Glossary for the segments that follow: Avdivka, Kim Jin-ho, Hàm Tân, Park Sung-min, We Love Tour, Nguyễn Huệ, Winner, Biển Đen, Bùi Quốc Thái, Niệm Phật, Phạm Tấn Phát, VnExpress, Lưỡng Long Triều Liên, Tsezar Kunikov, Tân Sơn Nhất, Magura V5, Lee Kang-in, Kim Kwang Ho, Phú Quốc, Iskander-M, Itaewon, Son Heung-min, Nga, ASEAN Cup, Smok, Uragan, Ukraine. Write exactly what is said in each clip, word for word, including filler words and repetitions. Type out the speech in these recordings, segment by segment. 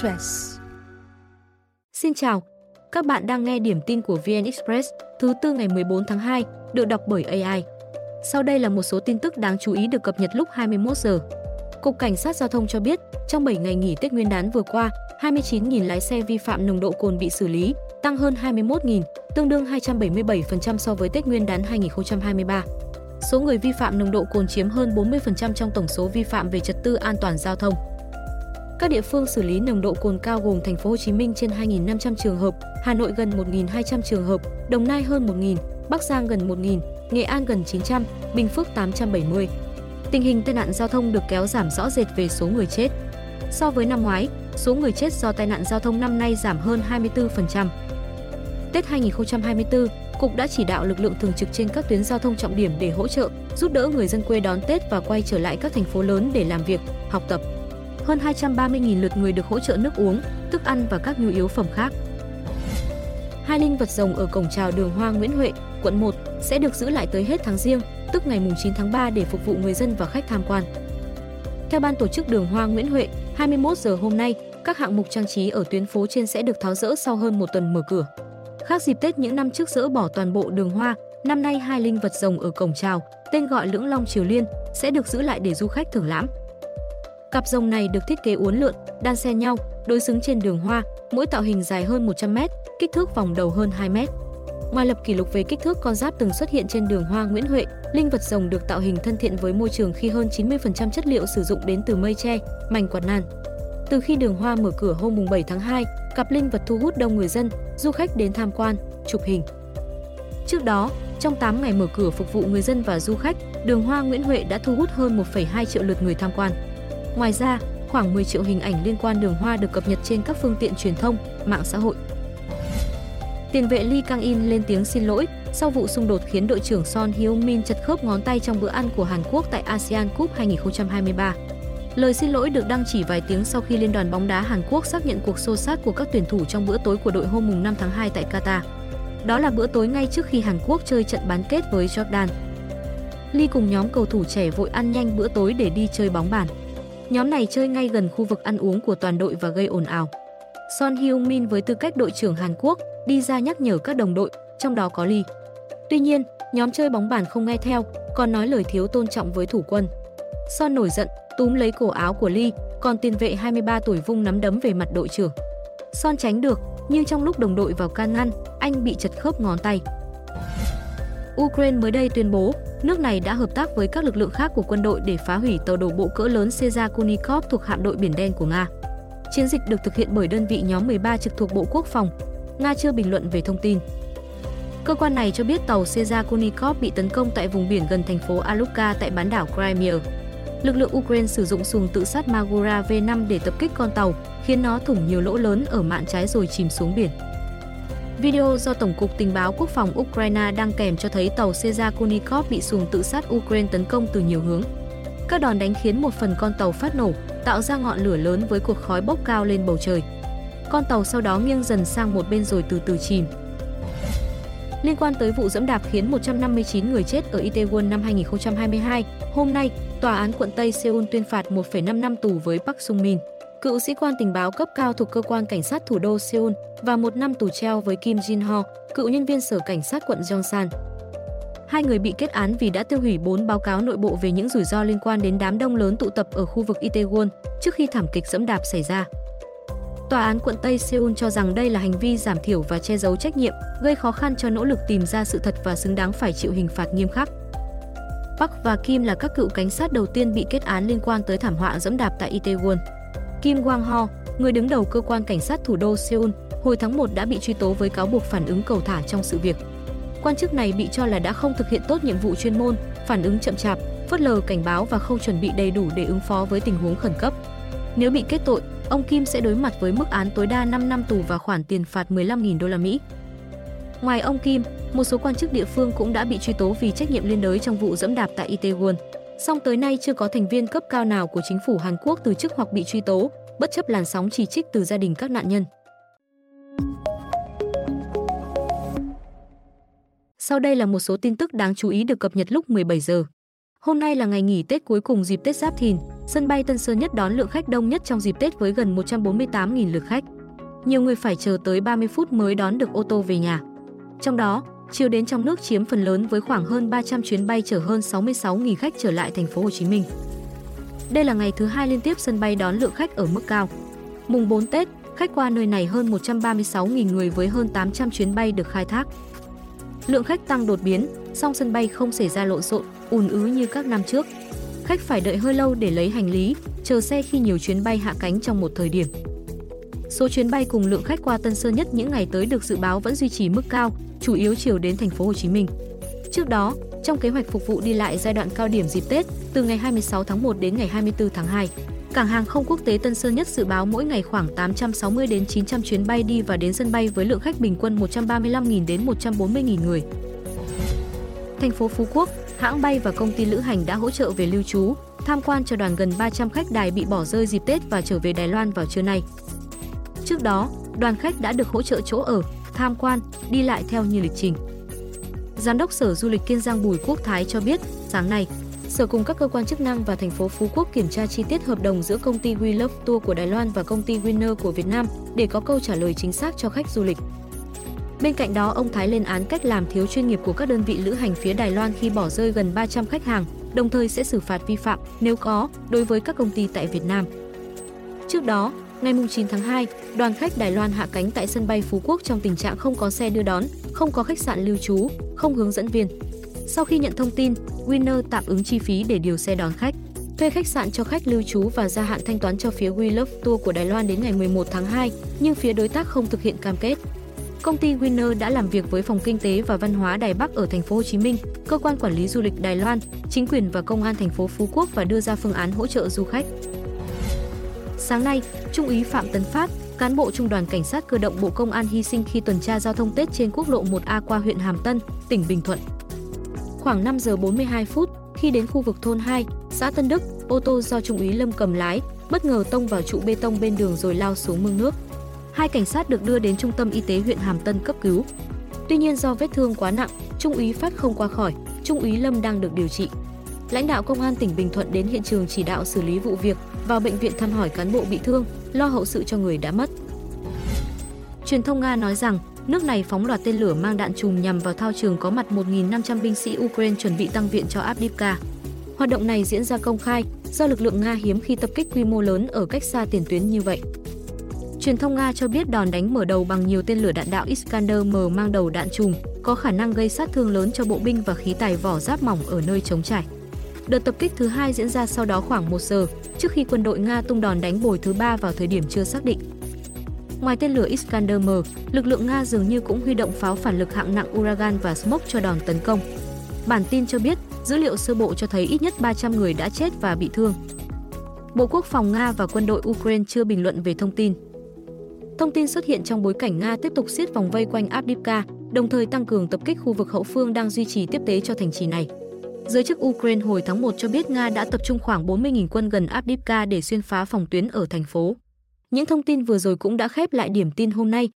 VnExpress. Xin chào, các bạn đang nghe điểm tin của VnExpress thứ tư ngày mười bốn tháng hai, được đọc bởi a i. Sau đây là một số tin tức đáng chú ý được cập nhật lúc hai mươi mốt giờ. Cục Cảnh sát Giao thông cho biết, trong bảy ngày nghỉ Tết Nguyên đán vừa qua, hai mươi chín nghìn lái xe vi phạm nồng độ cồn bị xử lý, tăng hơn hai mươi mốt nghìn, tương đương hai trăm bảy mươi bảy phần trăm so với Tết Nguyên đán hai nghìn không trăm hai mươi ba. Số người vi phạm nồng độ cồn chiếm hơn bốn mươi phần trăm trong tổng số vi phạm về trật tự an toàn giao thông. Các địa phương xử lý nồng độ cồn cao gồm Thành phố Hồ Chí Minh trên hai nghìn năm trăm trường hợp, Hà Nội gần một nghìn hai trăm trường hợp, Đồng Nai hơn một nghìn, Bắc Giang gần một nghìn, Nghệ An gần chín trăm, Bình Phước tám trăm bảy mươi. Tình hình tai nạn giao thông được kéo giảm rõ rệt về số người chết. So với năm ngoái, số người chết do tai nạn giao thông năm nay giảm hơn hai mươi tư phần trăm. Tết hai nghìn không trăm hai mươi tư, Cục đã chỉ đạo lực lượng thường trực trên các tuyến giao thông trọng điểm để hỗ trợ, giúp đỡ người dân quê đón Tết và quay trở lại các thành phố lớn để làm việc, học tập. Hơn hai trăm ba mươi nghìn lượt người được hỗ trợ nước uống, thức ăn và các nhu yếu phẩm khác. Hai linh vật rồng ở cổng chào đường hoa Nguyễn Huệ, quận một sẽ được giữ lại tới hết tháng Giêng, tức ngày chín tháng ba để phục vụ người dân và khách tham quan. Theo ban tổ chức đường hoa Nguyễn Huệ, hai mươi mốt giờ hôm nay, các hạng mục trang trí ở tuyến phố trên sẽ được tháo dỡ sau hơn một tuần mở cửa. Khác dịp Tết những năm trước dỡ bỏ toàn bộ đường hoa, năm nay hai linh vật rồng ở cổng chào, tên gọi Lưỡng Long Triều Liên, sẽ được giữ lại để du khách thưởng lãm. Cặp rồng này được thiết kế uốn lượn, đan xen nhau, đối xứng trên đường hoa, mỗi tạo hình dài hơn một trăm mét, kích thước vòng đầu hơn hai mét. Ngoài lập kỷ lục về kích thước con giáp từng xuất hiện trên đường hoa Nguyễn Huệ, linh vật rồng được tạo hình thân thiện với môi trường khi hơn chín mươi phần trăm chất liệu sử dụng đến từ mây tre, mảnh quạt nan. Từ khi đường hoa mở cửa hôm bảy tháng hai, cặp linh vật thu hút đông người dân, du khách đến tham quan, chụp hình. Trước đó, trong tám ngày mở cửa phục vụ người dân và du khách, đường hoa Nguyễn Huệ đã thu hút hơn một phẩy hai triệu lượt người tham quan. Ngoài ra, khoảng mười triệu hình ảnh liên quan đường hoa được cập nhật trên các phương tiện truyền thông, mạng xã hội. Tiền vệ Lee Kang-in lên tiếng xin lỗi sau vụ xung đột khiến đội trưởng Son Heung-min chật khớp ngón tay trong bữa ăn của Hàn Quốc tại ASEAN Cup hai nghìn không trăm hai mươi ba. Lời xin lỗi được đăng chỉ vài tiếng sau khi Liên đoàn bóng đá Hàn Quốc xác nhận cuộc xô xát của các tuyển thủ trong bữa tối của đội hôm năm tháng hai tại Qatar. Đó là bữa tối ngay trước khi Hàn Quốc chơi trận bán kết với Jordan. Lee cùng nhóm cầu thủ trẻ vội ăn nhanh bữa tối để đi chơi bóng bàn. Nhóm này chơi ngay gần khu vực ăn uống của toàn đội và gây ồn ào. Son Heung-min với tư cách đội trưởng Hàn Quốc đi ra nhắc nhở các đồng đội, trong đó có Lee. Tuy nhiên, nhóm chơi bóng bàn không nghe theo, còn nói lời thiếu tôn trọng với thủ quân. Son nổi giận, túm lấy cổ áo của Lee, còn tiền vệ hai mươi ba tuổi vung nắm đấm về mặt đội trưởng. Son tránh được, nhưng trong lúc đồng đội vào can ngăn, anh bị chật khớp ngón tay. Ukraine mới đây tuyên bố, nước này đã hợp tác với các lực lượng khác của quân đội để phá hủy tàu đổ bộ cỡ lớn Tsezar Kunikov thuộc hạm đội Biển Đen của Nga. Chiến dịch được thực hiện bởi đơn vị nhóm mười ba trực thuộc Bộ Quốc phòng. Nga chưa bình luận về thông tin. Cơ quan này cho biết tàu Tsezar Kunikov bị tấn công tại vùng biển gần thành phố Avdivka tại bán đảo Crimea. Lực lượng Ukraine sử dụng xuồng tự sát Magura vê năm để tập kích con tàu, khiến nó thủng nhiều lỗ lớn ở mạn trái rồi chìm xuống biển. Video do Tổng cục Tình báo Quốc phòng Ukraine đăng kèm cho thấy tàu Tsezar Kunikov bị xuồng tự sát Ukraine tấn công từ nhiều hướng. Các đòn đánh khiến một phần con tàu phát nổ, tạo ra ngọn lửa lớn với cột khói bốc cao lên bầu trời. Con tàu sau đó nghiêng dần sang một bên rồi từ từ chìm. Liên quan tới vụ giẫm đạp khiến một trăm năm mươi chín người chết ở Itaewon năm hai nghìn không trăm hai mươi hai, hôm nay, Tòa án quận Tây Seoul tuyên phạt một phẩy năm năm tù với Park Sung-min, cựu sĩ quan tình báo cấp cao thuộc cơ quan cảnh sát thủ đô Seoul, và một năm tù treo với Kim Jin-ho, cựu nhân viên sở cảnh sát quận Jongsan. Hai người bị kết án vì đã tiêu hủy bốn báo cáo nội bộ về những rủi ro liên quan đến đám đông lớn tụ tập ở khu vực Itaewon trước khi thảm kịch giẫm đạp xảy ra. Tòa án quận Tây Seoul cho rằng đây là hành vi giảm thiểu và che giấu trách nhiệm, gây khó khăn cho nỗ lực tìm ra sự thật và xứng đáng phải chịu hình phạt nghiêm khắc. Park và Kim là các cựu cảnh sát đầu tiên bị kết án liên quan tới thảm họa giẫm đạp tại Itaewon. Kim Kwang Ho, người đứng đầu cơ quan cảnh sát thủ đô Seoul, hồi tháng một đã bị truy tố với cáo buộc phản ứng cầu thả trong sự việc. Quan chức này bị cho là đã không thực hiện tốt nhiệm vụ chuyên môn, phản ứng chậm chạp, phớt lờ cảnh báo và không chuẩn bị đầy đủ để ứng phó với tình huống khẩn cấp. Nếu bị kết tội, ông Kim sẽ đối mặt với mức án tối đa năm năm tù và khoản tiền phạt mười lăm nghìn đô la Mỹ. Ngoài ông Kim, một số quan chức địa phương cũng đã bị truy tố vì trách nhiệm liên đới trong vụ giẫm đạp tại Itaewon. Song tới nay chưa có thành viên cấp cao nào của chính phủ Hàn Quốc từ chức hoặc bị truy tố, bất chấp làn sóng chỉ trích từ gia đình các nạn nhân. Sau đây là một số tin tức đáng chú ý được cập nhật lúc mười bảy giờ. Hôm nay là ngày nghỉ Tết cuối cùng dịp Tết Giáp Thìn, sân bay Tân Sơn Nhất đón lượng khách đông nhất trong dịp Tết với gần một trăm bốn mươi tám nghìn lượt khách. Nhiều người phải chờ tới ba mươi phút mới đón được ô tô về nhà. Trong đó, chiều đến trong nước chiếm phần lớn với khoảng hơn ba trăm chuyến bay chở hơn sáu mươi sáu nghìn khách trở lại thành phố Hồ Chí Minh. Đây là ngày thứ hai liên tiếp sân bay đón lượng khách ở mức cao. Mùng bốn Tết, khách qua nơi này hơn một trăm ba mươi sáu nghìn người với hơn tám trăm chuyến bay được khai thác. Lượng khách tăng đột biến, song sân bay không xảy ra lộn xộn, ùn ứ như các năm trước. Khách phải đợi hơi lâu để lấy hành lý, chờ xe khi nhiều chuyến bay hạ cánh trong một thời điểm. Số chuyến bay cùng lượng khách qua Tân Sơn Nhất những ngày tới được dự báo vẫn duy trì mức cao, chủ yếu chiều đến thành phố Hồ Chí Minh. Trước đó, trong kế hoạch phục vụ đi lại giai đoạn cao điểm dịp Tết, từ ngày hai mươi sáu tháng một đến ngày hai mươi tư tháng hai, Cảng hàng không quốc tế Tân Sơn Nhất dự báo mỗi ngày khoảng tám trăm sáu mươi đến chín trăm chuyến bay đi và đến sân bay với lượng khách bình quân một trăm ba mươi lăm nghìn đến một trăm bốn mươi nghìn người. Thành phố Phú Quốc, hãng bay và công ty lữ hành đã hỗ trợ về lưu trú, tham quan cho đoàn gần ba trăm khách Đài bị bỏ rơi dịp Tết và trở về Đài Loan vào trưa nay. Trước đó, đoàn khách đã được hỗ trợ chỗ ở, tham quan, đi lại theo như lịch trình. Giám đốc Sở Du lịch Kiên Giang Bùi Quốc Thái cho biết, sáng nay, Sở cùng các cơ quan chức năng và thành phố Phú Quốc kiểm tra chi tiết hợp đồng giữa công ty We Love Tour của Đài Loan và công ty Winner của Việt Nam để có câu trả lời chính xác cho khách du lịch. Bên cạnh đó, ông Thái lên án cách làm thiếu chuyên nghiệp của các đơn vị lữ hành phía Đài Loan khi bỏ rơi gần ba trăm khách hàng, đồng thời sẽ xử phạt vi phạm, nếu có, đối với các công ty tại Việt Nam. Trước đó, ngày chín tháng hai, đoàn khách Đài Loan hạ cánh tại sân bay Phú Quốc trong tình trạng không có xe đưa đón, không có khách sạn lưu trú, không hướng dẫn viên. Sau khi nhận thông tin, Winner tạm ứng chi phí để điều xe đón khách, thuê khách sạn cho khách lưu trú và gia hạn thanh toán cho phía We Love Tour của Đài Loan đến ngày mười một tháng hai, nhưng phía đối tác không thực hiện cam kết. Công ty Winner đã làm việc với Phòng Kinh tế và Văn hóa Đài Bắc ở thành phố Hồ Chí Minh, cơ quan quản lý du lịch Đài Loan, chính quyền và công an thành phố Phú Quốc và đưa ra phương án hỗ trợ du khách. Sáng nay, Trung úy Phạm Tấn Phát, cán bộ Trung đoàn Cảnh sát cơ động Bộ Công an hy sinh khi tuần tra giao thông Tết trên quốc lộ một A qua huyện Hàm Tân, tỉnh Bình Thuận. Khoảng năm giờ bốn mươi hai phút, khi đến khu vực thôn hai, xã Tân Đức, ô tô do Trung úy Lâm cầm lái, bất ngờ tông vào trụ bê tông bên đường rồi lao xuống mương nước. Hai cảnh sát được đưa đến Trung tâm Y tế huyện Hàm Tân cấp cứu. Tuy nhiên do vết thương quá nặng, Trung úy Phát không qua khỏi, Trung úy Lâm đang được điều trị. Lãnh đạo Công an tỉnh Bình Thuận đến hiện trường chỉ đạo xử lý vụ việc, vào bệnh viện thăm hỏi cán bộ bị thương, lo hậu sự cho người đã mất. Truyền thông Nga nói rằng, nước này phóng loạt tên lửa mang đạn chùm nhằm vào thao trường có mặt một nghìn năm trăm binh sĩ Ukraine chuẩn bị tăng viện cho Avdivka. Hoạt động này diễn ra công khai, do lực lượng Nga hiếm khi tập kích quy mô lớn ở cách xa tiền tuyến như vậy. Truyền thông Nga cho biết đòn đánh mở đầu bằng nhiều tên lửa đạn đạo Iskander-M mang đầu đạn chùm, có khả năng gây sát thương lớn cho bộ binh và khí tài vỏ giáp mỏng ở nơi trống trải. Đợt tập kích thứ hai diễn ra sau đó khoảng một giờ, trước khi quân đội Nga tung đòn đánh bồi thứ ba vào thời điểm chưa xác định. Ngoài tên lửa Iskander-M, lực lượng Nga dường như cũng huy động pháo phản lực hạng nặng Uragan và Smok cho đòn tấn công. Bản tin cho biết, dữ liệu sơ bộ cho thấy ít nhất ba trăm người đã chết và bị thương. Bộ Quốc phòng Nga và quân đội Ukraine chưa bình luận về thông tin. Thông tin xuất hiện trong bối cảnh Nga tiếp tục siết vòng vây quanh Avdivka, đồng thời tăng cường tập kích khu vực hậu phương đang duy trì tiếp tế cho thành trì này. Giới chức Ukraine hồi tháng một cho biết Nga đã tập trung khoảng bốn mươi nghìn quân gần Avdivka để xuyên phá phòng tuyến ở thành phố. Những thông tin vừa rồi cũng đã khép lại điểm tin hôm nay.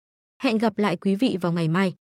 Hẹn gặp lại quý vị vào ngày mai.